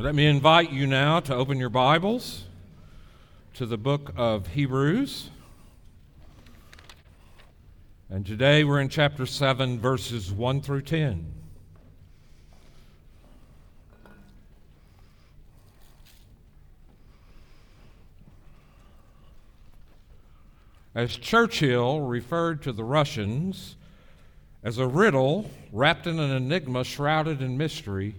Let me invite you now to open your Bibles to the book of Hebrews. And today we're in chapter 7, verses 1 through 10. As Churchill referred to the Russians as a riddle wrapped in an enigma shrouded in mystery,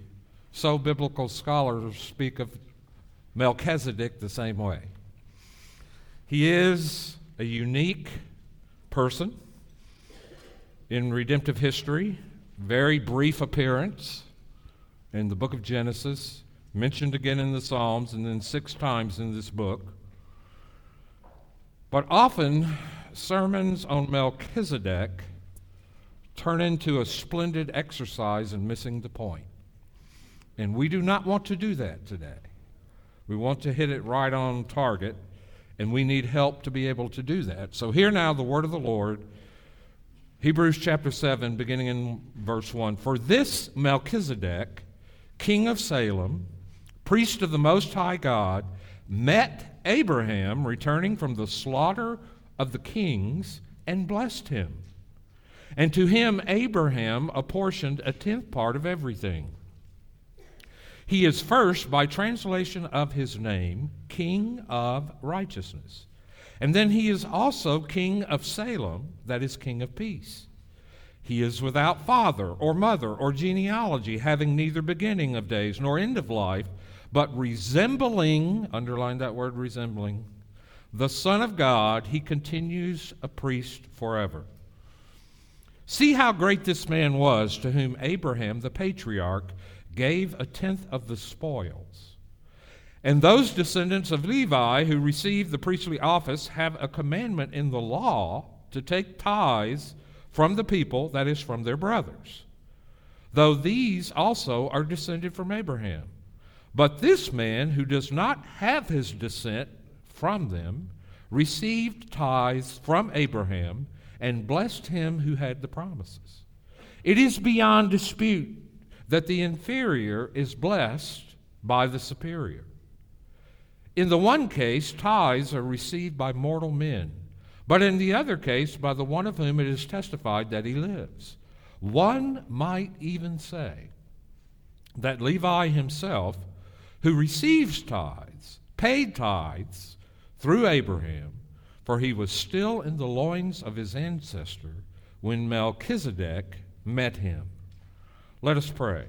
so biblical scholars speak of Melchizedek the same way. He is a unique person in redemptive history, very brief appearance in the book of Genesis, mentioned again in the Psalms, and then 6 times in this book. But often, sermons on Melchizedek turn into a splendid exercise in missing the point. And we do not want to do that today. We want to hit it right on target, and we need help to be able to do that. So hear now the word of the Lord, Hebrews chapter 7, beginning in verse 1. For this Melchizedek, king of Salem, priest of the Most High God, met Abraham returning from the slaughter of the kings and blessed him. And to him Abraham apportioned a 10th part of everything. He is first, by translation of his name, King of Righteousness. And then he is also King of Salem, that is, King of Peace. He is without father or mother or genealogy, having neither beginning of days nor end of life, but resembling, underline that word, resembling, the Son of God, he continues a priest forever. See how great this man was, to whom Abraham the patriarch gave a 10th of the spoils. And those descendants of Levi who received the priestly office have a commandment in the law to take tithes from the people, that is, from their brothers, though these also are descended from Abraham. But this man, who does not have his descent from them, received tithes from Abraham and blessed him who had the promises. It is beyond dispute that the inferior is blessed by the superior. In the one case, tithes are received by mortal men, but in the other case, by the one of whom it is testified that he lives. One might even say that Levi himself, who receives tithes, paid tithes through Abraham, for he was still in the loins of his ancestor when Melchizedek met him. Let us pray.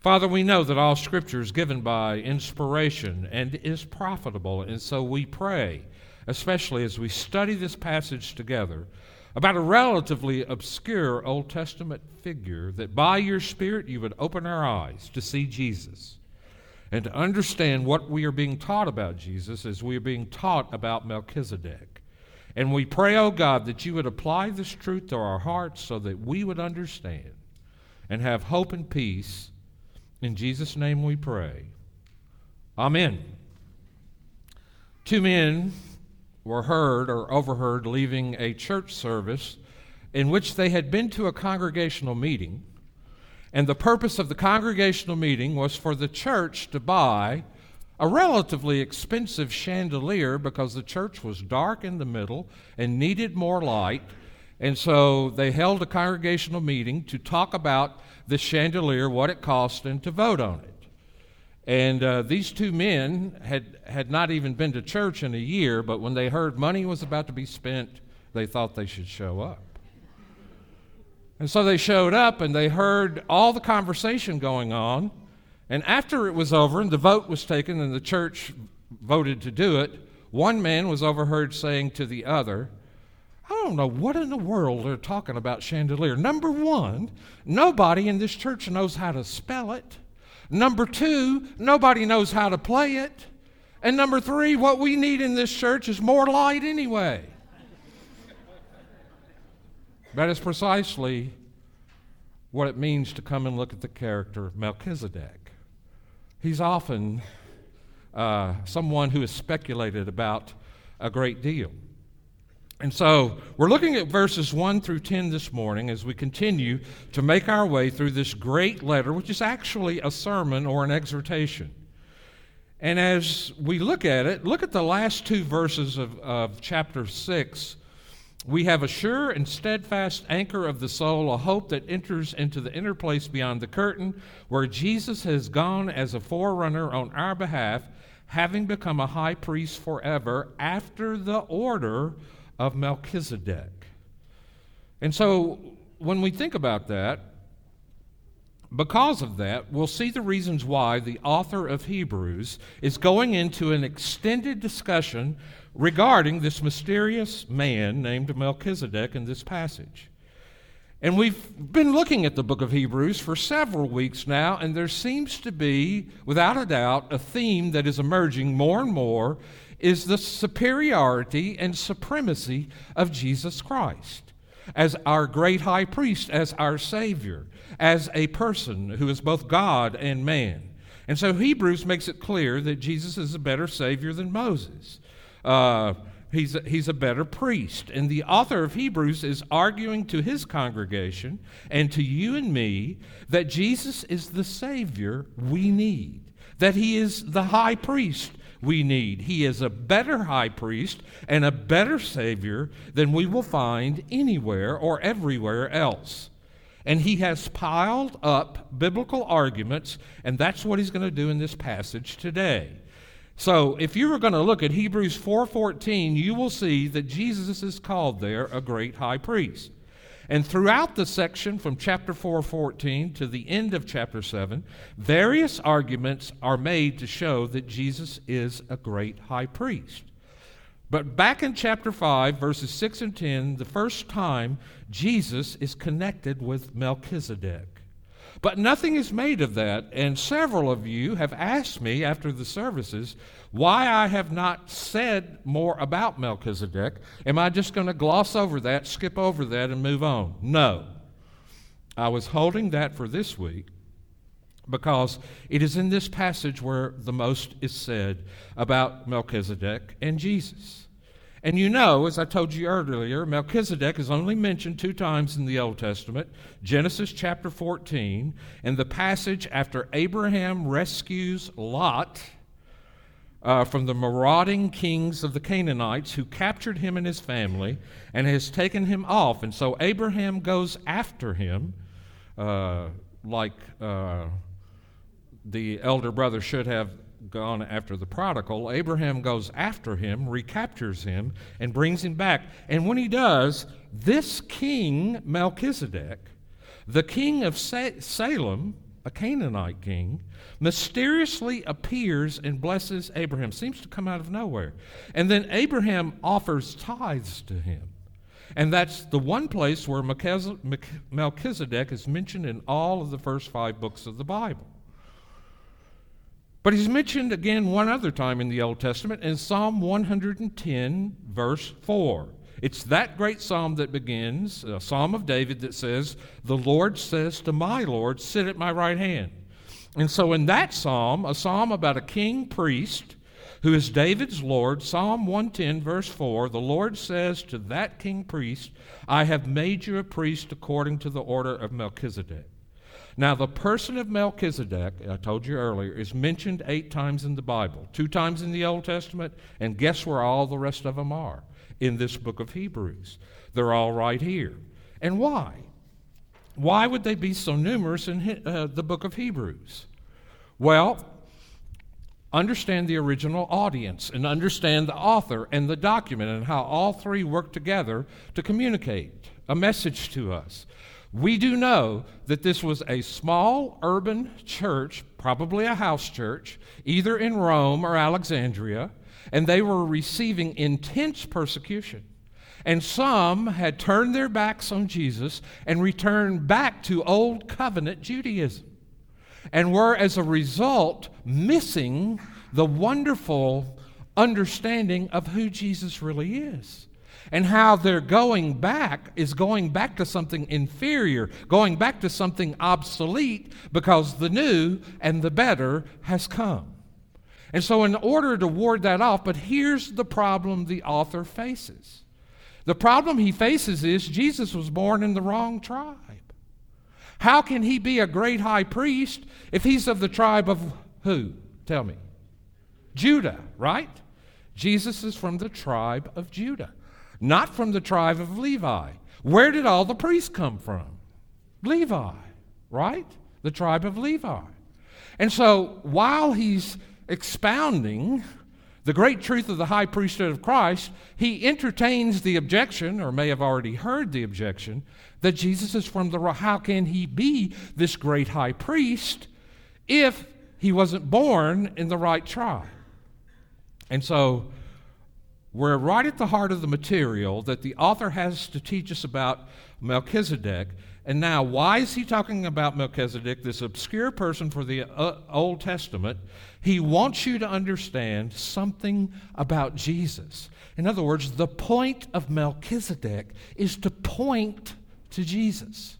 Father, we know that all Scripture is given by inspiration and is profitable, and so we pray, especially as we study this passage together, about a relatively obscure Old Testament figure, that by your Spirit you would open our eyes to see Jesus and to understand what we are being taught about Jesus as we are being taught about Melchizedek. And we pray, O God, that you would apply this truth to our hearts so that we would understand and have hope and peace. In Jesus' name we pray. Amen. 2 men were heard or overheard leaving a church service in which they had been to a congregational meeting, and the purpose of the congregational meeting was for the church to buy a relatively expensive chandelier, because the church was dark in the middle and needed more light. And so they held a congregational meeting to talk about the chandelier, what it cost, and to vote on it. And these 2 men had not even been to church in a year, but when they heard money was about to be spent, they thought they should show up. And so they showed up, and they heard all the conversation going on. And after it was over and the vote was taken and the church voted to do it, one man was overheard saying to the other, I don't know what in the world they're talking about chandelier. Number 1, nobody in this church knows how to spell it. Number 2, nobody knows how to play it. And number 3, what we need in this church is more light anyway. That is precisely what it means to come and look at the character of Melchizedek. He's often someone who is speculated about a great deal. And so we're looking at verses 1 through 10 this morning as we continue to make our way through this great letter, which is actually a sermon or an exhortation. And as we look at it, look at the last two verses of chapter 6. We have a sure and steadfast anchor of the soul, a hope that enters into the inner place beyond the curtain, where Jesus has gone as a forerunner on our behalf, having become a high priest forever after the order of Melchizedek. And so when we think about that, because of that, we'll see the reasons why the author of Hebrews is going into an extended discussion regarding this mysterious man named Melchizedek in this passage. And we've been looking at the book of Hebrews for several weeks now, and there seems to be, without a doubt, a theme that is emerging more and more, is the superiority and supremacy of Jesus Christ as our great high priest, as our Savior, as a person who is both God and man. And so Hebrews makes it clear that Jesus is a better Savior than Moses. He's a better priest. And the author of Hebrews is arguing to his congregation and to you and me that Jesus is the Savior we need, that he is the high priest we need. He is a better high priest and a better Savior than we will find anywhere or everywhere else. And he has piled up biblical arguments, and that's what he's going to do in this passage today. So if you were going to look at Hebrews 4:14, you will see that Jesus is called there a great high priest. And throughout the section from chapter 4:14 to the end of chapter 7, various arguments are made to show that Jesus is a great high priest. But back in chapter 5, verses 6 and 10, the first time Jesus is connected with Melchizedek. But nothing is made of that, and several of you have asked me after the services why I have not said more about Melchizedek. Am I just going to gloss over that, skip over that, and move on? No. I was holding that for this week because it is in this passage where the most is said about Melchizedek and Jesus. And you know, as I told you earlier, Melchizedek is only mentioned two times in the Old Testament, Genesis chapter 14, and the passage after Abraham rescues Lot from the marauding kings of the Canaanites who captured him and his family and has taken him off. And so Abraham goes after him like the elder brother should have gone after the prodigal. Abraham goes after him, recaptures him, and brings him back. And when he does, this king Melchizedek, the king of Salem, a Canaanite king, mysteriously appears and blesses Abraham. Seems to come out of nowhere. And then Abraham offers tithes to him. And that's the one place where Melchizedek is mentioned in all of the first five books of the Bible. But he's mentioned again one other time in the Old Testament in Psalm 110, verse 4. It's that great psalm that begins, a psalm of David that says, "The Lord says to my Lord, sit at my right hand." And so in that psalm, a psalm about a king priest who is David's Lord, Psalm 110, verse 4, the Lord says to that king priest, "I have made you a priest according to the order of Melchizedek." Now, the person of Melchizedek, I told you earlier, is mentioned 8 times in the Bible, 2 times in the Old Testament, and guess where all the rest of them are? In this book of Hebrews. They're all right here. And why? Why would they be so numerous in the book of Hebrews? Well, understand the original audience and understand the author and the document and how all three work together to communicate a message to us. We do know that this was a small urban church, probably a house church, either in Rome or Alexandria, and they were receiving intense persecution. And some had turned their backs on Jesus and returned back to old covenant Judaism and were, as a result, missing the wonderful understanding of who Jesus really is. And how they're going back is going back to something inferior, going back to something obsolete, because the new and the better has come. And so in order to ward that off, but here's the problem the author faces. The problem he faces is Jesus was born in the wrong tribe. How can he be a great high priest if he's of the tribe of who? Tell me. Judah, right? Jesus is from the tribe of Judah, not from the tribe of Levi. Where did all the priests come from? Levi, right? The tribe of Levi. And so while he's expounding the great truth of the high priesthood of Christ, he entertains the objection, or may have already heard the objection, that Jesus is from the... How can he be this great high priest if he wasn't born in the right tribe? And so we're right at the heart of the material that the author has to teach us about Melchizedek. And now, why is he talking about Melchizedek, this obscure person for the Old Testament? He wants you to understand something about Jesus. In other words, the point of Melchizedek is to point to Jesus.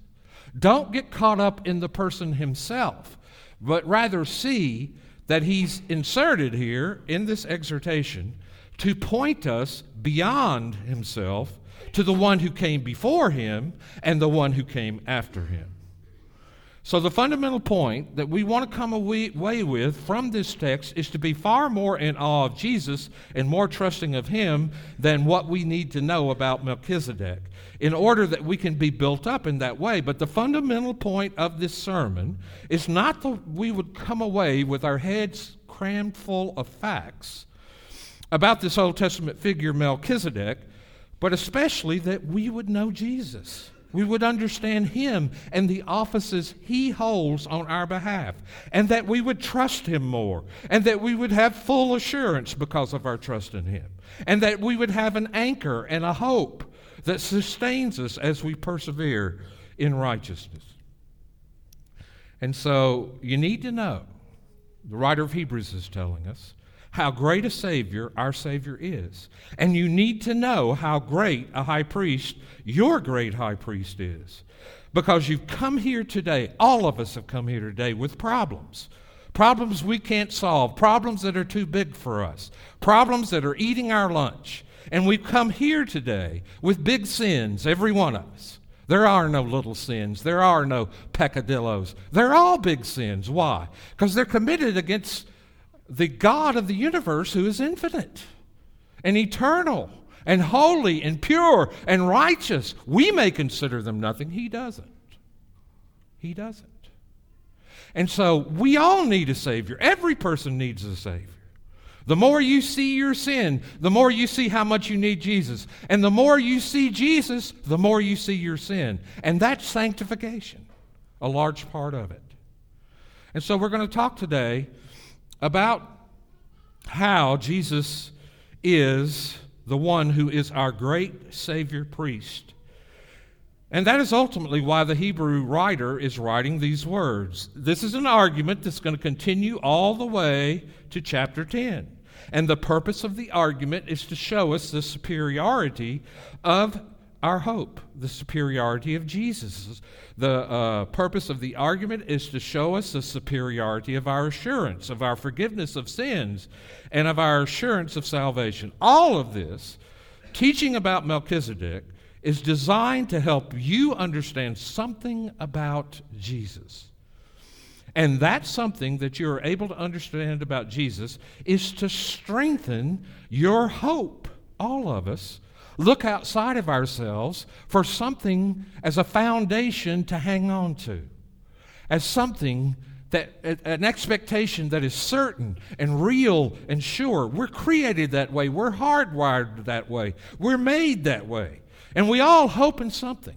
Don't get caught up in the person himself, but rather see that he's inserted here in this exhortation to point us beyond himself to the one who came before him and the one who came after him. So the fundamental point that we want to come away with from this text is to be far more in awe of Jesus and more trusting of him than what we need to know about Melchizedek, in order that we can be built up in that way. But the fundamental point of this sermon is not that we would come away with our heads crammed full of facts about this Old Testament figure Melchizedek, but especially that we would know Jesus. We would understand him and the offices he holds on our behalf, and that we would trust him more, and that we would have full assurance because of our trust in him, and that we would have an anchor and a hope that sustains us as we persevere in righteousness. And so you need to know, the writer of Hebrews is telling us, how great a Savior our Savior is. And you need to know how great a high priest your great high priest is. Because you've come here today, all of us have come here today with problems. Problems we can't solve, problems that are too big for us, problems that are eating our lunch. And we've come here today with big sins, every one of us. There are no little sins. There are no peccadillos. They're all big sins. Why? Because they're committed against the God of the universe, who is infinite and eternal and holy and pure and righteous. We may consider them nothing. He doesn't. He doesn't. And so we all need a Savior. Every person needs a Savior. The more you see your sin, the more you see how much you need Jesus. And the more you see Jesus, the more you see your sin. And that's sanctification, a large part of it. And so we're going to talk today about how Jesus is the one who is our great Savior priest. And that is ultimately why the Hebrew writer is writing these words. This is an argument that's going to continue all the way to chapter 10. And the purpose of the argument is to show us the superiority of our hope, the superiority of Jesus. The purpose of the argument is to show us the superiority of our assurance, of our forgiveness of sins, and of our assurance of salvation. All of this teaching about Melchizedek is designed to help you understand something about Jesus. And that something that you're able to understand about Jesus is to strengthen your hope. All of us look outside of ourselves for something as a foundation to hang on to, as something that, an expectation that is certain and real and sure. We're created that way. We're hardwired that way. We're made that way. And we all hope in something.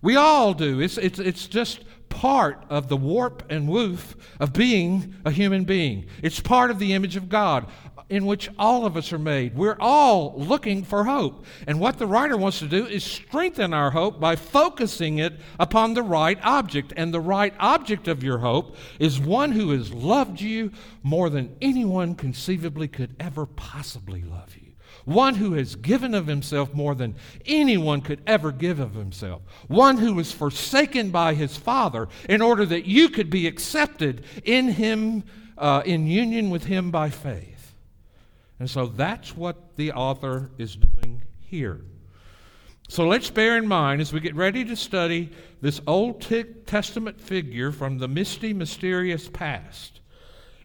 We all do. It's just part of the warp and woof of being a human being. It's part of the image of God, in which all of us are made. We're all looking for hope. And what the writer wants to do is strengthen our hope by focusing it upon the right object. And the right object of your hope is one who has loved you more than anyone conceivably could ever possibly love you. One who has given of himself more than anyone could ever give of himself. One who was forsaken by his Father in order that you could be accepted in him, in union with him by faith. And so that's what the author is doing here. So let's bear in mind, as we get ready to study this Old Testament figure from the misty, mysterious past,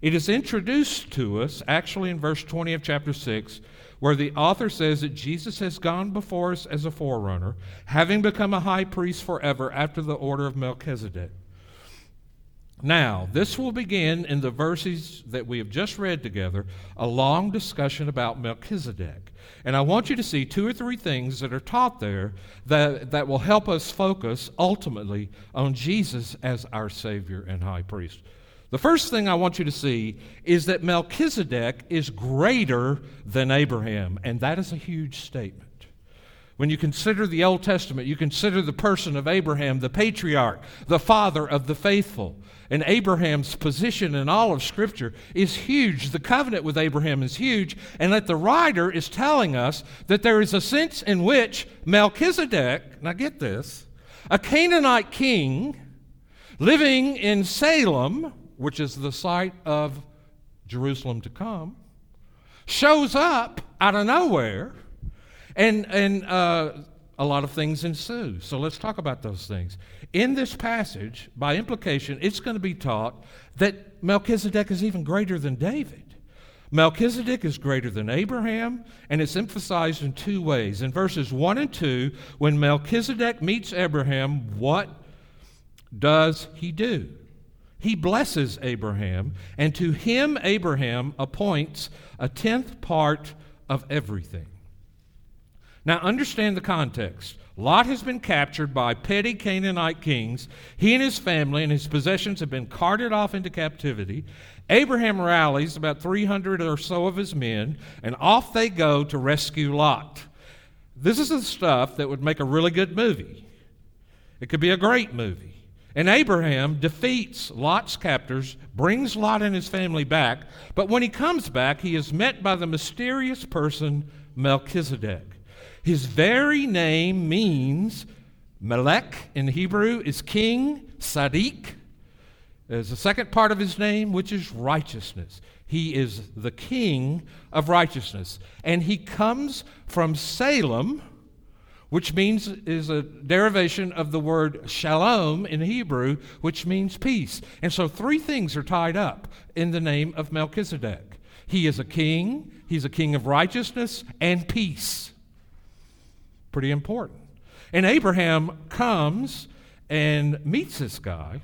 it is introduced to us, actually in verse 20 of chapter 6, where the author says that Jesus has gone before us as a forerunner, having become a high priest forever after the order of Melchizedek. Now, this will begin in the verses that we have just read together, a long discussion about Melchizedek. And I want you to see two or three things that are taught there that will help us focus ultimately on Jesus as our Savior and High Priest. The first thing I want you to see is that Melchizedek is greater than Abraham, and that is a huge statement. When you consider the Old Testament, you consider the person of Abraham, the patriarch, the father of the faithful. And Abraham's position in all of Scripture is huge. The covenant with Abraham is huge. And that the writer is telling us that there is a sense in which Melchizedek, now get this, a Canaanite king living in Salem, which is the site of Jerusalem to come, shows up out of nowhere. And a lot of things ensue. So let's talk about those things. In this passage, by implication, it's going to be taught that Melchizedek is even greater than David. Melchizedek is greater than Abraham, and it's emphasized in two ways. In verses 1 and 2, when Melchizedek meets Abraham, what does he do? He blesses Abraham, and to him Abraham appoints a 10th part of everything. Now, understand the context. Lot has been captured by petty Canaanite kings. He and his family and his possessions have been carted off into captivity. Abraham rallies about 300 or so of his men, and off they go to rescue Lot. This is the stuff that would make a really good movie. It could be a great movie. And Abraham defeats Lot's captors, brings Lot and his family back, but when he comes back, he is met by the mysterious person Melchizedek. His very name means Melech in Hebrew is king, Tzaddik is the second part of his name, which is righteousness. He is the king of righteousness. And he comes from Salem, which means is a derivation of the word shalom in Hebrew, which means peace. And so three things are tied up in the name of Melchizedek. He is a king, he's a king of righteousness and peace. Pretty important. And Abraham comes and meets this guy,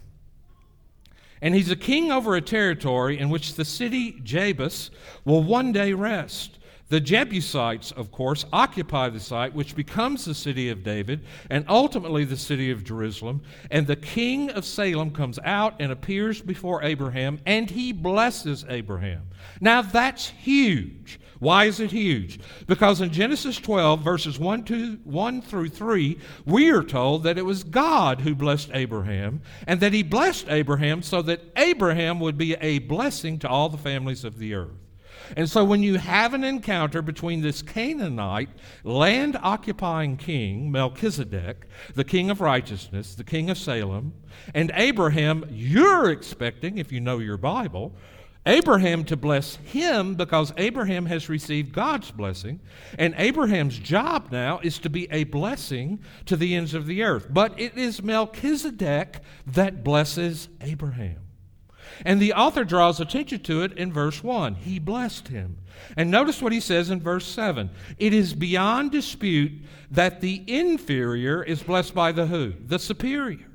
and he's a king over a territory in which the city Jebus will one day rest. The Jebusites, of course, occupy the site, which becomes the city of David and ultimately the city of Jerusalem. And the king of Salem comes out and appears before Abraham, and he blesses Abraham. Now that's huge. Why is it huge? Because in Genesis 12, verses 1 through 3, we are told that it was God who blessed Abraham, and that he blessed Abraham so that Abraham would be a blessing to all the families of the earth. And so when you have an encounter between this Canaanite, land-occupying king, Melchizedek, the king of righteousness, the king of Salem, and Abraham, you're expecting, if you know your Bible, Abraham to bless him because Abraham has received God's blessing, and Abraham's job now is to be a blessing to the ends of the earth. But it is Melchizedek that blesses Abraham. And the author draws attention to it in verse 1. He blessed him. And notice what he says in verse 7. It is beyond dispute that the inferior is blessed by the who? The superior.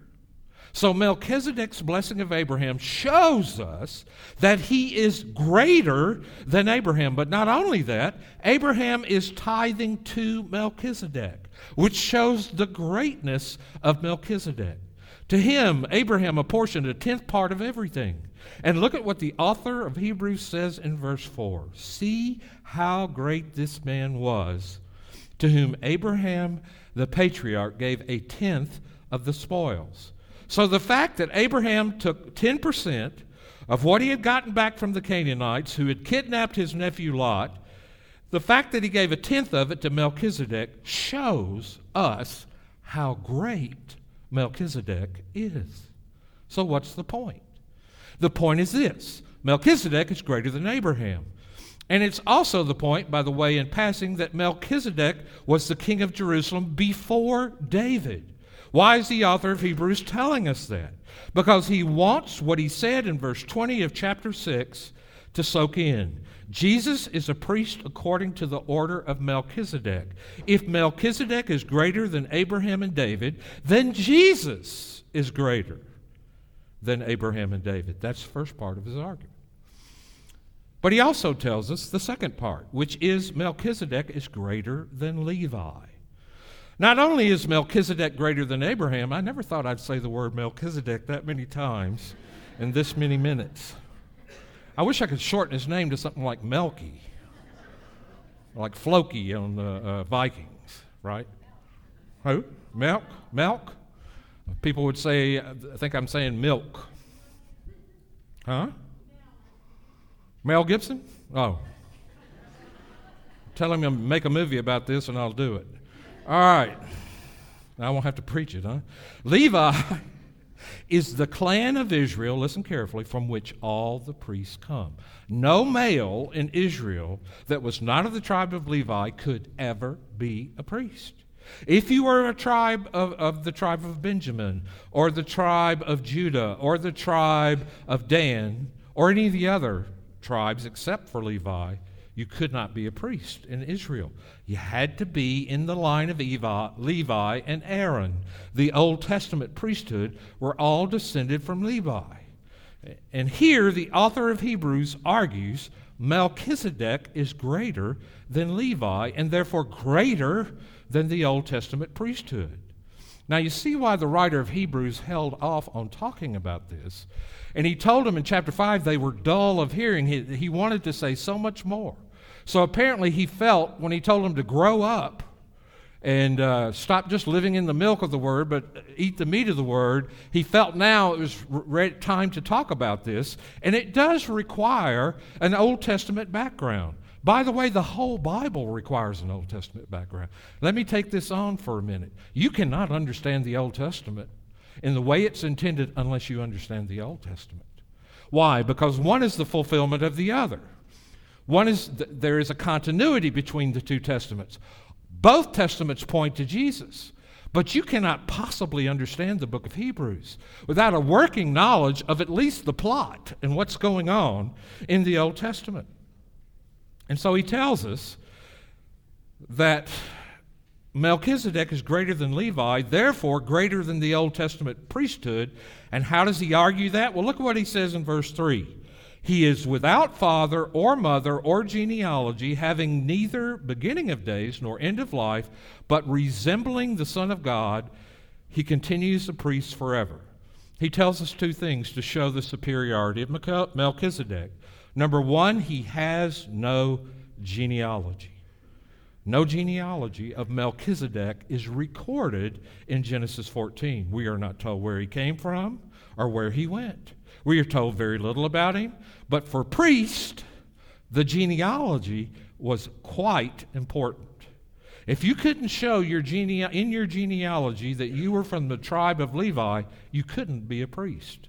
So Melchizedek's blessing of Abraham shows us that he is greater than Abraham. But not only that, Abraham is tithing to Melchizedek, which shows the greatness of Melchizedek. To him, Abraham apportioned a 10th part of everything. And look at what the author of Hebrews says in verse 4. See how great this man was, to whom Abraham the patriarch gave a 10th of the spoils. So the fact that Abraham took 10% of what he had gotten back from the Canaanites who had kidnapped his nephew Lot, the fact that he gave a 10th of it to Melchizedek shows us how great Melchizedek is. So what's the point? The point is this: Melchizedek is greater than Abraham. And it's also the point, by the way, in passing, that Melchizedek was the king of Jerusalem before David. Why is the author of Hebrews telling us that? Because he wants what he said in verse 20 of chapter 6 to soak in. Jesus is a priest according to the order of Melchizedek. If Melchizedek is greater than Abraham and David, then Jesus is greater than Abraham and David. That's the first part of his argument. But he also tells us the second part, which is Melchizedek is greater than Levi. Not only is Melchizedek greater than Abraham, I never thought I'd say the word Melchizedek that many times in this many minutes. I wish I could shorten his name to something like Melky, like Floki on the Vikings, right? Who? Melk? Melk? People would say, I think I'm saying milk. Huh? Mel Gibson? Oh. Tell him to make a movie about this and I'll do it. All right. I won't have to preach it, huh? Levi is the clan of Israel, listen carefully, from which all the priests come. No male in Israel that was not of the tribe of Levi could ever be a priest. If you were a tribe of the tribe of Benjamin, or the tribe of Judah, or the tribe of Dan, or any of the other tribes except for Levi, you could not be a priest in Israel. You had to be in the line of Levi and Aaron. The Old Testament priesthood were all descended from Levi. And here the author of Hebrews argues Melchizedek is greater than Levi and therefore greater than the Old Testament priesthood. Now you see why the writer of Hebrews held off on talking about this. And he told them in chapter 5 they were dull of hearing. He wanted to say so much more. So apparently he felt when he told them to grow up and stop just living in the milk of the word but eat the meat of the word, he felt now it was time to talk about this. And it does require an Old Testament background. By the way, the whole Bible requires an Old Testament background. Let me take this on for a minute. You cannot understand the Old Testament in the way it's intended unless you understand the Old Testament. Why? Because one is the fulfillment of the other. One is there is a continuity between the two testaments. Both testaments point to Jesus. But you cannot possibly understand the book of Hebrews without a working knowledge of at least the plot and what's going on in the Old Testament. And so he tells us that Melchizedek is greater than Levi, therefore greater than the Old Testament priesthood. And how does he argue that? Well, look at what he says in verse 3. He is without father or mother or genealogy, having neither beginning of days nor end of life, but resembling the Son of God, he continues a priest forever. He tells us two things to show the superiority of Melchizedek. Number one, he has no genealogy. No genealogy of Melchizedek is recorded in Genesis 14. We are not told where he came from or where he went. We are told very little about him. But for priests, the genealogy was quite important. If you couldn't show in your genealogy that you were from the tribe of Levi, you couldn't be a priest.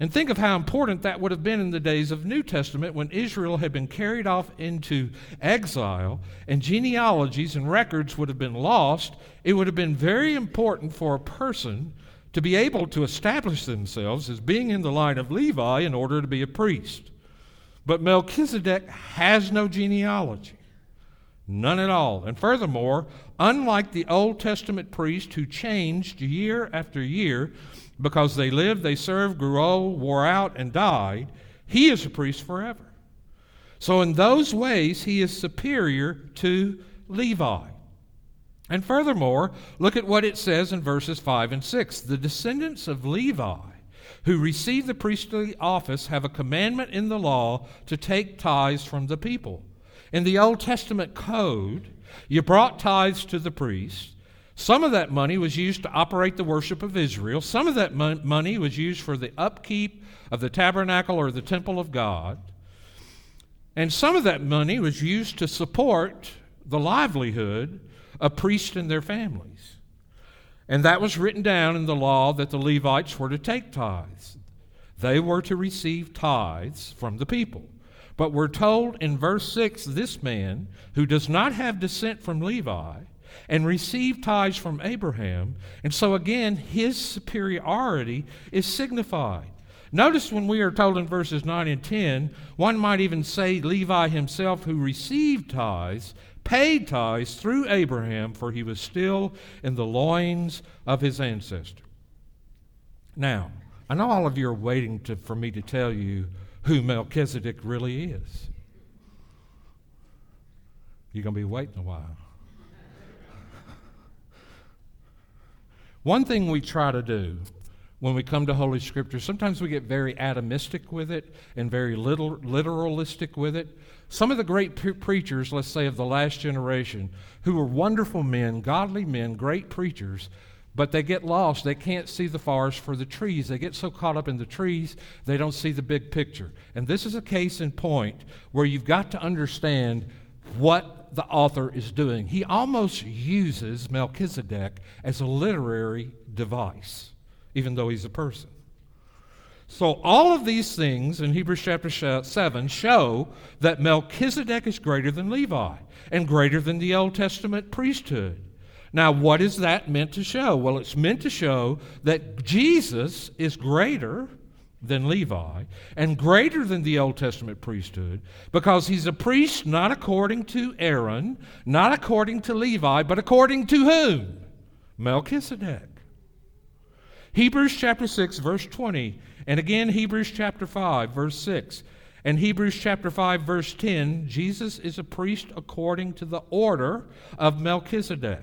And think of how important that would have been in the days of New Testament when Israel had been carried off into exile and genealogies and records would have been lost. It would have been very important for a person to be able to establish themselves as being in the line of Levi in order to be a priest. But Melchizedek has no genealogy. None at all. And furthermore, unlike the Old Testament priest who changed year after year because they lived, they served, grew old, wore out, and died, he is a priest forever. So in those ways, he is superior to Levi. And furthermore, look at what it says in verses 5 and 6. The descendants of Levi who receive the priestly office have a commandment in the law to take tithes from the people. In the Old Testament code, you brought tithes to the priest. Some of that money was used to operate the worship of Israel. Some of that money was used for the upkeep of the tabernacle or the temple of God. And some of that money was used to support the livelihood of priests and their families. And that was written down in the law that the Levites were to take tithes. They were to receive tithes from the people. But we're told in verse 6, this man, who does not have descent from Levi, and received tithes from Abraham, and so again, his superiority is signified. Notice when we are told in verses 9 and 10, one might even say Levi himself, who received tithes, paid tithes through Abraham, for he was still in the loins of his ancestor. Now, I know all of you are waiting for me to tell you who Melchizedek really is. You're going to be waiting a while. One thing we try to do when we come to Holy Scripture, sometimes we get very atomistic with it and very little literalistic with it. Some of the great preachers, let's say of the last generation, who were wonderful men, godly men, great preachers, but they get lost. They can't see the forest for the trees. They get so caught up in the trees, they don't see the big picture. And this is a case in point where you've got to understand what the author is doing. He almost uses Melchizedek as a literary device, even though he's a person. So all of these things in Hebrews chapter 7 show that Melchizedek is greater than Levi and greater than the Old Testament priesthood. Now, what is that meant to show? Well, it's meant to show that Jesus is greater than Levi and greater than the Old Testament priesthood, because he's a priest not according to Aaron, not according to Levi, but according to whom? Melchizedek. Hebrews chapter 6, verse 20, and again Hebrews chapter 5, verse 6, and Hebrews chapter 5, verse 10, Jesus is a priest according to the order of Melchizedek.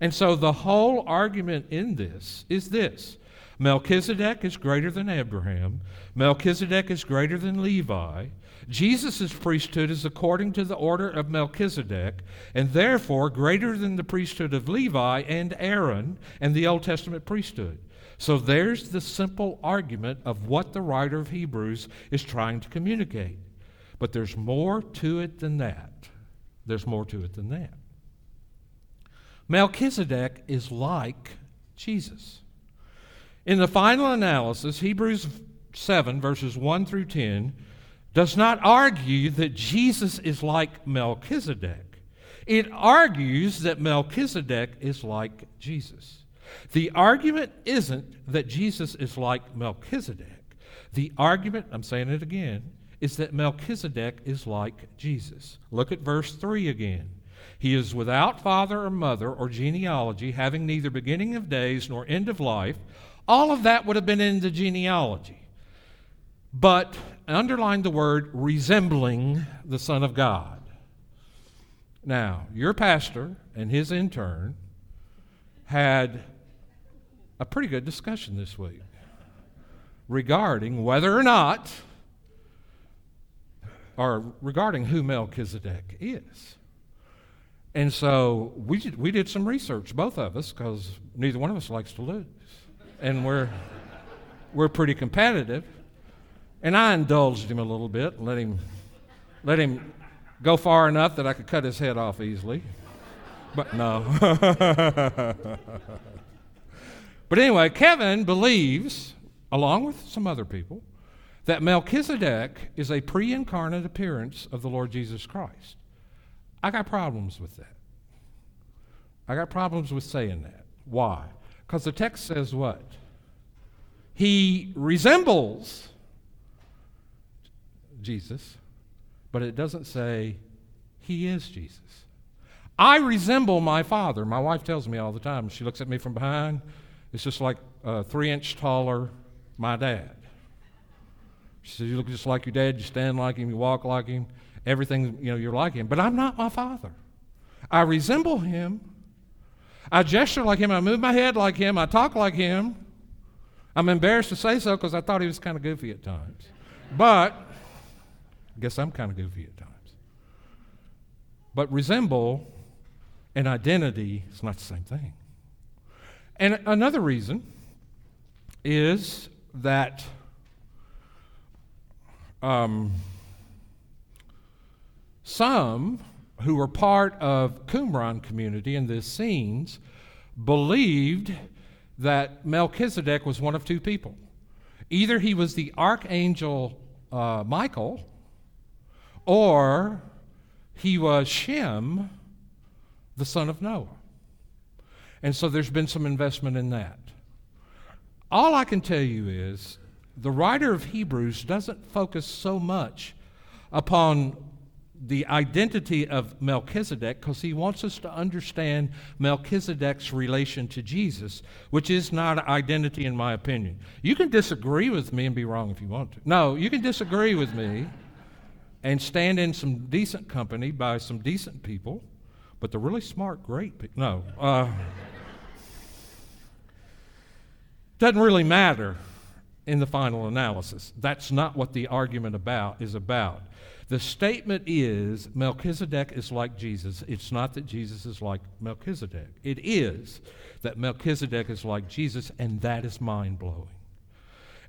And so the whole argument in this is this: Melchizedek is greater than Abraham, Melchizedek is greater than Levi, Jesus' priesthood is according to the order of Melchizedek, and therefore greater than the priesthood of Levi and Aaron and the Old Testament priesthood. So there's the simple argument of what the writer of Hebrews is trying to communicate. But there's more to it than that. Melchizedek is like Jesus. In the final analysis, Hebrews 7, verses 1 through 10, does not argue that Jesus is like Melchizedek. It argues that Melchizedek is like Jesus. The argument isn't that Jesus is like Melchizedek. The argument, I'm saying it again, is that Melchizedek is like Jesus. Look at verse 3 again. He is without father or mother or genealogy, having neither beginning of days nor end of life. All of that would have been in the genealogy. But underline the word resembling the Son of God. Now, your pastor and his intern had a pretty good discussion this week regarding whether or not, or regarding who Melchizedek is. And so we did some research, both of us, because neither one of us likes to lose. And we're pretty competitive. And I indulged him a little bit, and let him go far enough that I could cut his head off easily. But no. But anyway, Kevin believes, along with some other people, that Melchizedek is a pre-incarnate appearance of the Lord Jesus Christ. I got problems with that. I got problems with saying that. Why? Because the text says what? He resembles Jesus, but it doesn't say he is Jesus. I resemble my father. My wife tells me all the time, she looks at me from behind, it's just like 3 inch taller, my dad. She says, you look just like your dad, you stand like him, you walk like him, everything, you know, you're like him. But I'm not my father. I resemble him. I gesture like him. I move my head like him. I talk like him. I'm embarrassed to say so because I thought he was kind of goofy at times. But I guess I'm kind of goofy at times. But resemble and identity is not the same thing. And another reason is that some who were part of Qumran community in the Essenes believed that Melchizedek was one of two people. Either he was the archangel Michael, or he was Shem, the son of Noah. And so there's been some investment in that. All I can tell you is the writer of Hebrews doesn't focus so much upon the identity of Melchizedek, because he wants us to understand Melchizedek's relation to Jesus, which is not identity in my opinion. You can disagree with me and be wrong if you want to. No, you can disagree with me and stand in some decent company by some decent people, but the really smart, great people. No. Doesn't really matter in the final analysis. That's not what the argument is about. The statement is Melchizedek is like Jesus. It's not that Jesus is like Melchizedek. It is that Melchizedek is like Jesus, and that is mind-blowing.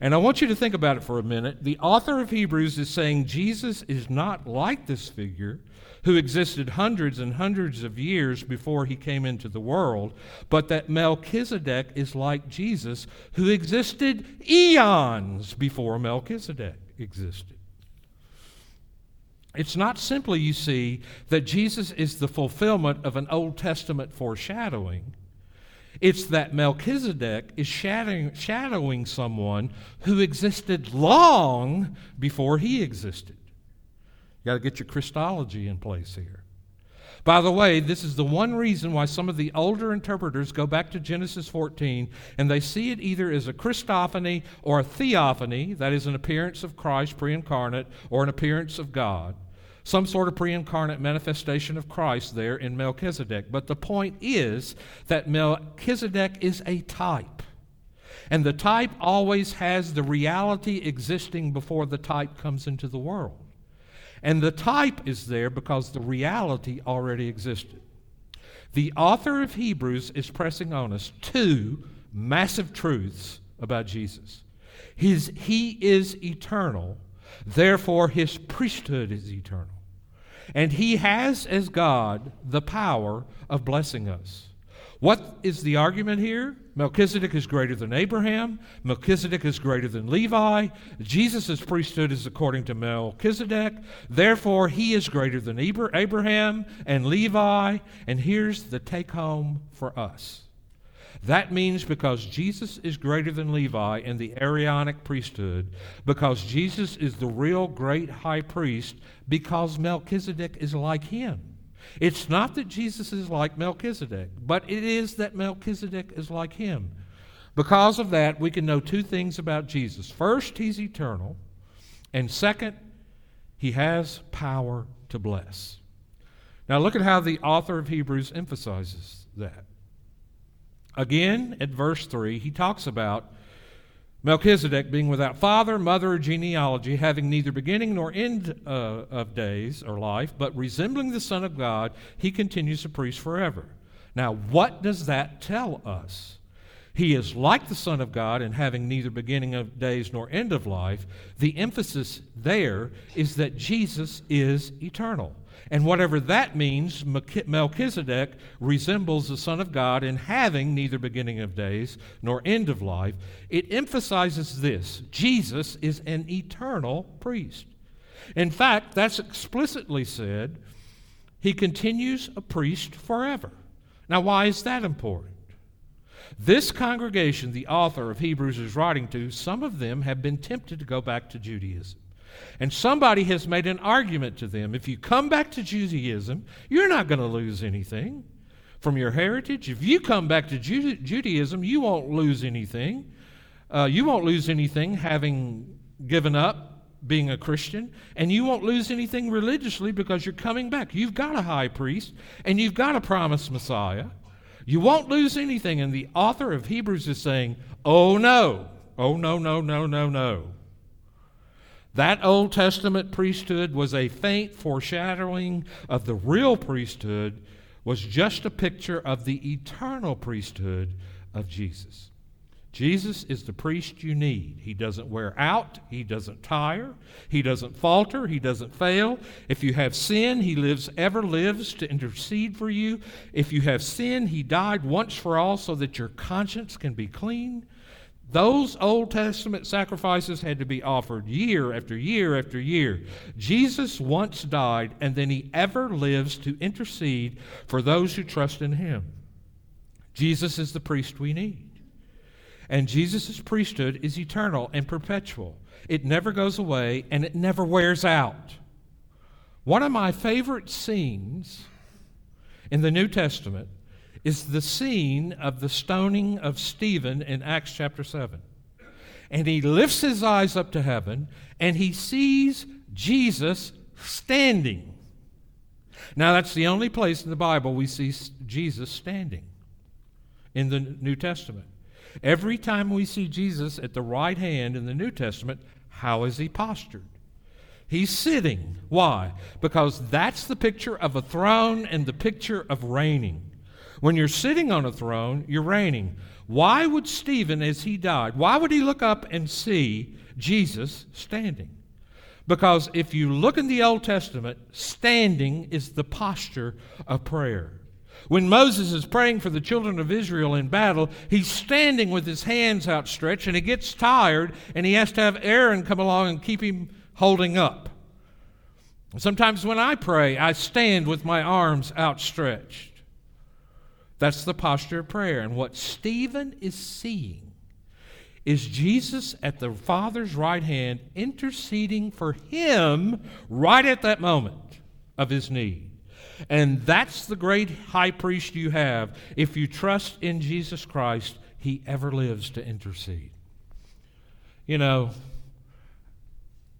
And I want you to think about it for a minute. The author of Hebrews is saying Jesus is not like this figure who existed hundreds and hundreds of years before he came into the world, but that Melchizedek is like Jesus, who existed eons before Melchizedek existed. It's not simply, you see, that Jesus is the fulfillment of an Old Testament foreshadowing. It's that Melchizedek is shadowing someone who existed long before he existed. You got to get your Christology in place here. By the way, this is the one reason why some of the older interpreters go back to Genesis 14 and they see it either as a Christophany or a theophany, that is an appearance of Christ pre-incarnate or an appearance of God, some sort of pre-incarnate manifestation of Christ there in Melchizedek. But the point is that Melchizedek is a type, and the type always has the reality existing before the type comes into the world. And the type is there because the reality already existed. The author of Hebrews is pressing on us two massive truths about Jesus. He is eternal, therefore his priesthood is eternal. And he has, as God, the power of blessing us. What is the argument here? Melchizedek is greater than Abraham. Melchizedek is greater than Levi. Jesus' priesthood is according to Melchizedek. Therefore, he is greater than Abraham and Levi. And here's the take-home for us. That means because Jesus is greater than Levi in the Aaronic priesthood, because Jesus is the real great high priest, because Melchizedek is like him. It's not that Jesus is like Melchizedek, but it is that Melchizedek is like him. Because of that, we can know two things about Jesus. First, he's eternal, and second, he has power to bless. Now look at how the author of Hebrews emphasizes that. Again, at verse 3, he talks about Melchizedek being without father, mother, or genealogy, having neither beginning nor end of days or life, but resembling the Son of God, he continues a priest forever. Now, what does that tell us? He is like the Son of God in having neither beginning of days nor end of life. The emphasis there is that Jesus is eternal. And whatever that means, Melchizedek resembles the Son of God in having neither beginning of days nor end of life. It emphasizes this: Jesus is an eternal priest. In fact, that's explicitly said. He continues a priest forever. Now, why is that important? This congregation the author of Hebrews is writing to, some of them have been tempted to go back to Judaism. And somebody has made an argument to them. If you come back to Judaism, you're not going to lose anything from your heritage. If you come back to Judaism, you won't lose anything. You won't lose anything having given up being a Christian, and you won't lose anything religiously because you're coming back. You've got a high priest, and you've got a promised Messiah. You won't lose anything. And the author of Hebrews is saying, oh, no. That Old Testament priesthood was a faint foreshadowing of the real priesthood, was just a picture of the eternal priesthood of Jesus. Jesus is the priest you need. He doesn't wear out. He doesn't tire. He doesn't falter. He doesn't fail. If you have sin, he ever lives to intercede for you. If you have sin, he died once for all so that your conscience can be clean. Those Old Testament sacrifices had to be offered year after year after year. Jesus once died, and then he ever lives to intercede for those who trust in him. Jesus is the priest we need. And Jesus' priesthood is eternal and perpetual. It never goes away, and it never wears out. One of my favorite scenes in the New Testament is the scene of the stoning of Stephen in Acts chapter 7. And he lifts his eyes up to heaven, and he sees Jesus standing. Now, that's the only place in the Bible we see Jesus standing in the New Testament. Every time we see Jesus at the right hand in the New Testament, how is he postured? He's sitting. Why? Because that's the picture of a throne and the picture of reigning. When you're sitting on a throne, you're reigning. Why would Stephen, as he died, why would he look up and see Jesus standing? Because if you look in the Old Testament, standing is the posture of prayer. When Moses is praying for the children of Israel in battle, he's standing with his hands outstretched, and he gets tired, and he has to have Aaron come along and keep him holding up. Sometimes when I pray, I stand with my arms outstretched. That's the posture of prayer. And what Stephen is seeing is Jesus at the Father's right hand interceding for him right at that moment of his need. And that's the great high priest you have. If you trust in Jesus Christ, he ever lives to intercede. You know,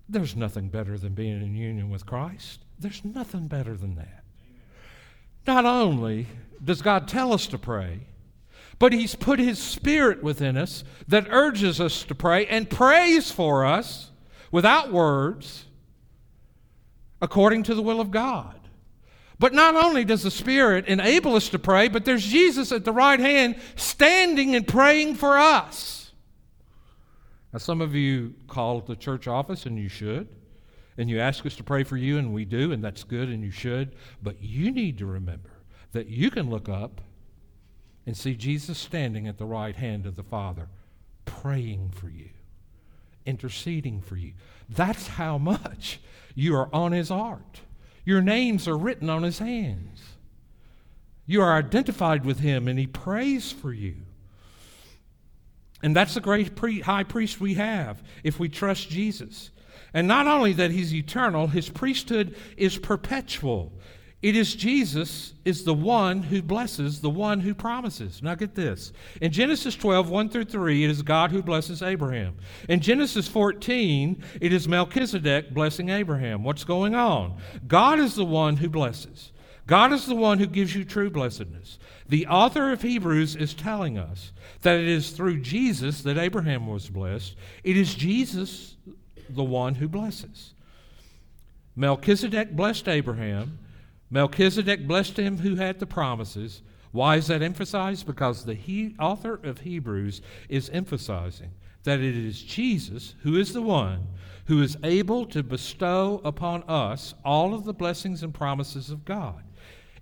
there's nothing better than being in union with Christ. There's nothing better than that. Not only does God tell us to pray, but he's put his Spirit within us that urges us to pray and prays for us without words according to the will of God. But not only does the Spirit enable us to pray, but there's Jesus at the right hand standing and praying for us. Now, some of you call the church office, and you should, and you ask us to pray for you, and we do, and that's good, and you should, but you need to remember that you can look up and see Jesus standing at the right hand of the Father, praying for you, interceding for you. That's how much you are on his heart. Your names are written on his hands. You are identified with him, and he prays for you. And that's the great high priest we have if we trust Jesus. And not only that he's eternal, his priesthood is perpetual. It is Jesus is the one who blesses, the one who promises. Now get this. In Genesis 12, 1-3, it is God who blesses Abraham. In Genesis 14, it is Melchizedek blessing Abraham. What's going on? God is the one who blesses. God is the one who gives you true blessedness. The author of Hebrews is telling us that it is through Jesus that Abraham was blessed. It is Jesus, the one who blesses. Melchizedek blessed Abraham. Melchizedek blessed him who had the promises. Why is that emphasized? Because the author of Hebrews is emphasizing that it is Jesus who is the one who is able to bestow upon us all of the blessings and promises of God.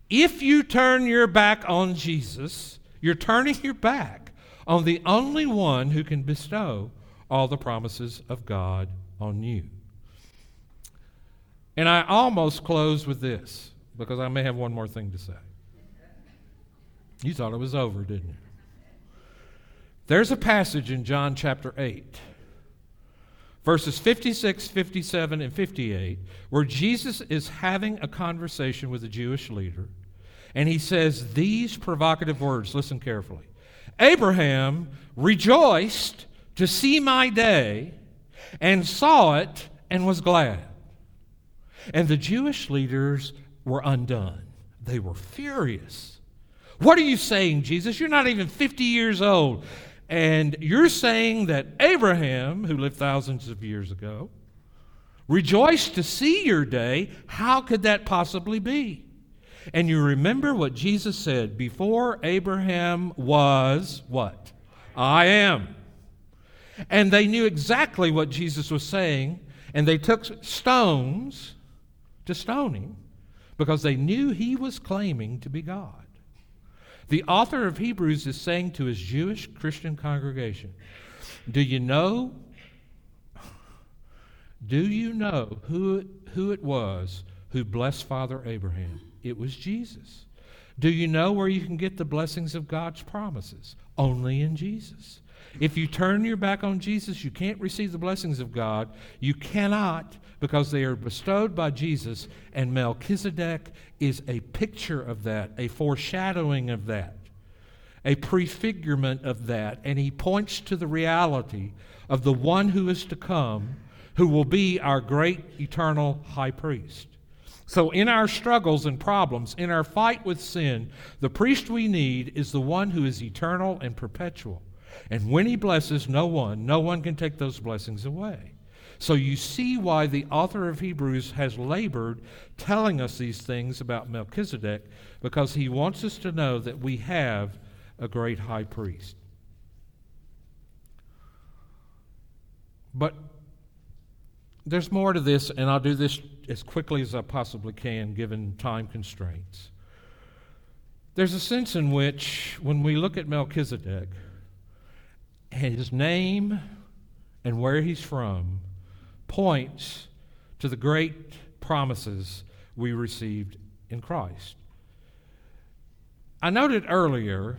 If you turn your back on Jesus, you're turning your back on the only one who can bestow all the promises of God on you. And I almost close with this, because I may have one more thing to say. You thought it was over, didn't you? There's a passage in John chapter 8, verses 56, 57, and 58, where Jesus is having a conversation with a Jewish leader, and he says these provocative words. Listen carefully. Abraham rejoiced to see my day, and saw it, and was glad. And the Jewish leaders were undone. They were furious. What are you saying, Jesus? You're not even 50 years old. And you're saying that Abraham, who lived thousands of years ago, rejoiced to see your day. How could that possibly be? And you remember what Jesus said, before Abraham was what? I am. And they knew exactly what Jesus was saying, and they took stones to stone him, because they knew he was claiming to be God. The author of Hebrews is saying to his Jewish Christian congregation, Do you know who it was who blessed Father Abraham? It was Jesus. Do you know where you can get the blessings of God's promises? Only in Jesus. If you turn your back on Jesus, you can't receive the blessings of God. You cannot, because they are bestowed by Jesus, and Melchizedek is a picture of that, a foreshadowing of that, a prefigurement of that, and he points to the reality of the one who is to come, who will be our great eternal high priest. So in our struggles and problems, in our fight with sin, the priest we need is the one who is eternal and perpetual. And when he blesses no one can take those blessings away. So you see why the author of Hebrews has labored telling us these things about Melchizedek, because he wants us to know that we have a great high priest. But there's more to this, and I'll do this as quickly as I possibly can given time constraints. There's a sense in which when we look at Melchizedek, his name and where he's from points to the great promises we received in Christ. I noted earlier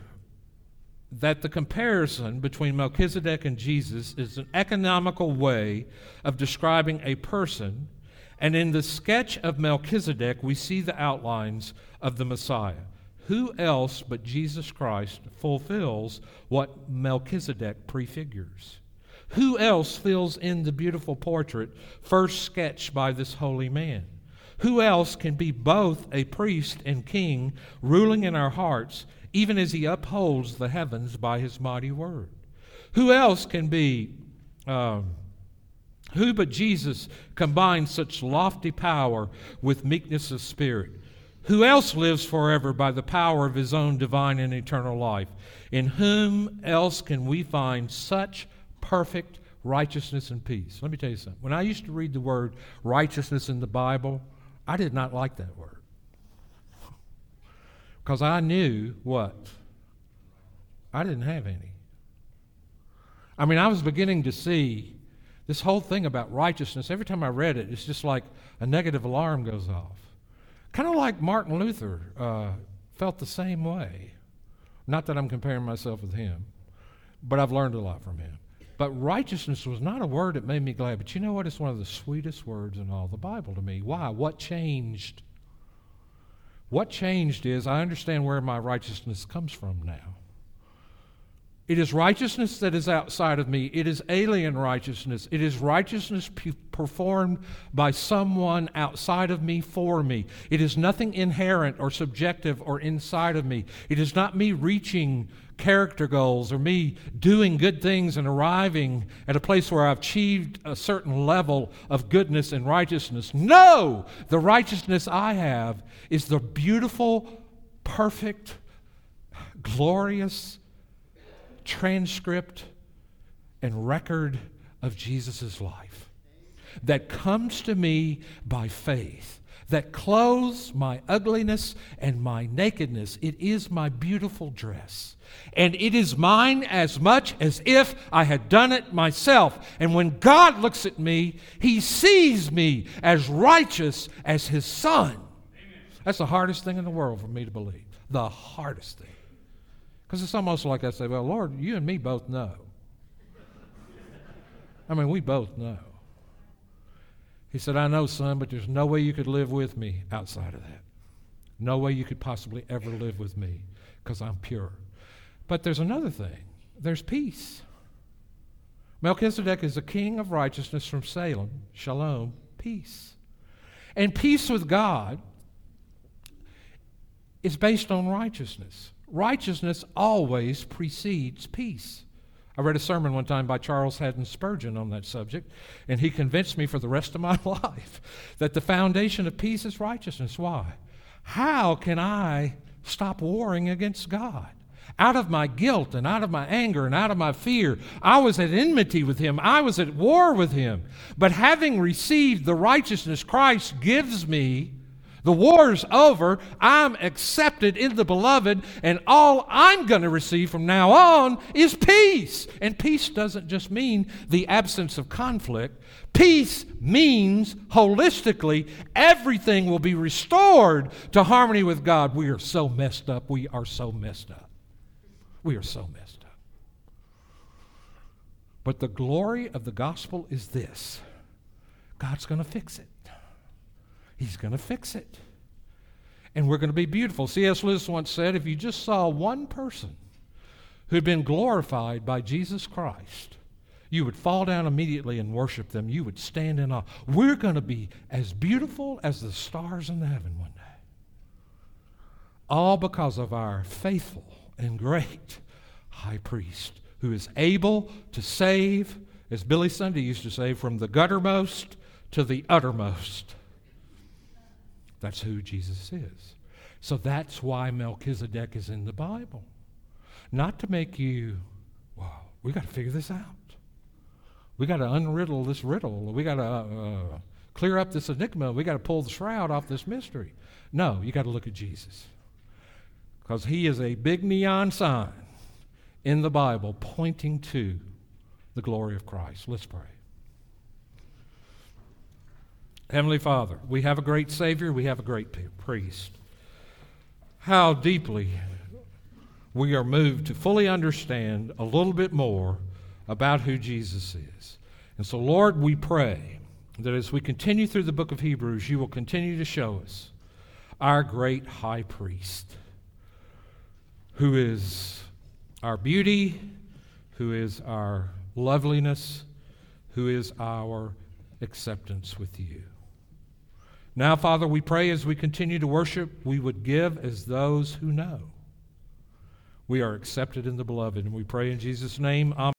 that the comparison between Melchizedek and Jesus is an economical way of describing a person, and in the sketch of Melchizedek, we see the outlines of the Messiah. Who else but Jesus Christ fulfills what Melchizedek prefigures? Who else fills in the beautiful portrait first sketched by this holy man? Who else can be both a priest and king, ruling in our hearts, even as he upholds the heavens by his mighty word? Who else can be, who but Jesus combines such lofty power with meekness of spirit? Who else lives forever by the power of his own divine and eternal life? In whom else can we find such perfect righteousness and peace? Let me tell you something. When I used to read the word righteousness in the Bible, I did not like that word. Because I knew what? I didn't have any. I mean, I was beginning to see this whole thing about righteousness. Every time I read it, it's just like a negative alarm goes off. Kind of like Martin Luther felt the same way. Not that I'm comparing myself with him, but I've learned a lot from him. But righteousness was not a word that made me glad. But you know what? It's one of the sweetest words in all the Bible to me. Why? What changed? What changed is I understand where my righteousness comes from now. It is righteousness that is outside of me. It is alien righteousness. It is righteousness performed by someone outside of me for me. It is nothing inherent or subjective or inside of me. It is not me reaching character goals or me doing good things and arriving at a place where I've achieved a certain level of goodness and righteousness. No! The righteousness I have is the beautiful, perfect, glorious transcript and record of Jesus' life that comes to me by faith, that clothes my ugliness and my nakedness. It is my beautiful dress, and it is mine as much as if I had done it myself. And when God looks at me, he sees me as righteous as his son. Amen. That's the hardest thing in the world for me to believe. The hardest thing. Because it's almost like I say, well, Lord, you and me both know. I mean, we both know. He said, I know, son, but there's no way you could live with me outside of that. No way you could possibly ever live with me because I'm pure. But there's another thing. There's peace. Melchizedek is a king of righteousness from Salem. Shalom, peace. And peace with God is based on righteousness. Righteousness always precedes peace. I read a sermon one time by Charles Haddon Spurgeon on that subject, and he convinced me for the rest of my life that the foundation of peace is righteousness. Why? How can I stop warring against God? Out of my guilt and out of my anger and out of my fear, I was at enmity with him. I was at war with him. But having received the righteousness Christ gives me, The war's over. I'm accepted in the beloved, and all I'm going to receive from now on is peace. And peace doesn't just mean the absence of conflict. Peace means, holistically, everything will be restored to harmony with God. We are so messed up. We are so messed up. We are so messed up. But the glory of the gospel is this: God's going to fix it. He's going to fix it. And we're going to be beautiful. C.S. Lewis once said, if you just saw one person who'd been glorified by Jesus Christ, you would fall down immediately and worship them. You would stand in awe. We're going to be as beautiful as the stars in the heaven one day. All because of our faithful and great high priest who is able to save, as Billy Sunday used to say, from the guttermost to the uttermost. That's who Jesus is. So that's why Melchizedek is in the Bible. Not to make you, wow, we got to figure this out. We got to unriddle this riddle. We got to clear up this enigma. We got to pull the shroud off this mystery. No, you got to look at Jesus. Because he is a big neon sign in the Bible pointing to the glory of Christ. Let's pray. Heavenly Father, we have a great Savior, we have a great priest. How deeply we are moved to fully understand a little bit more about who Jesus is. And so, Lord, we pray that as we continue through the book of Hebrews, you will continue to show us our great high priest, who is our beauty, who is our loveliness, who is our acceptance with you. Now, Father, we pray as we continue to worship, we would give as those who know we are accepted in the beloved. And we pray in Jesus' name, amen.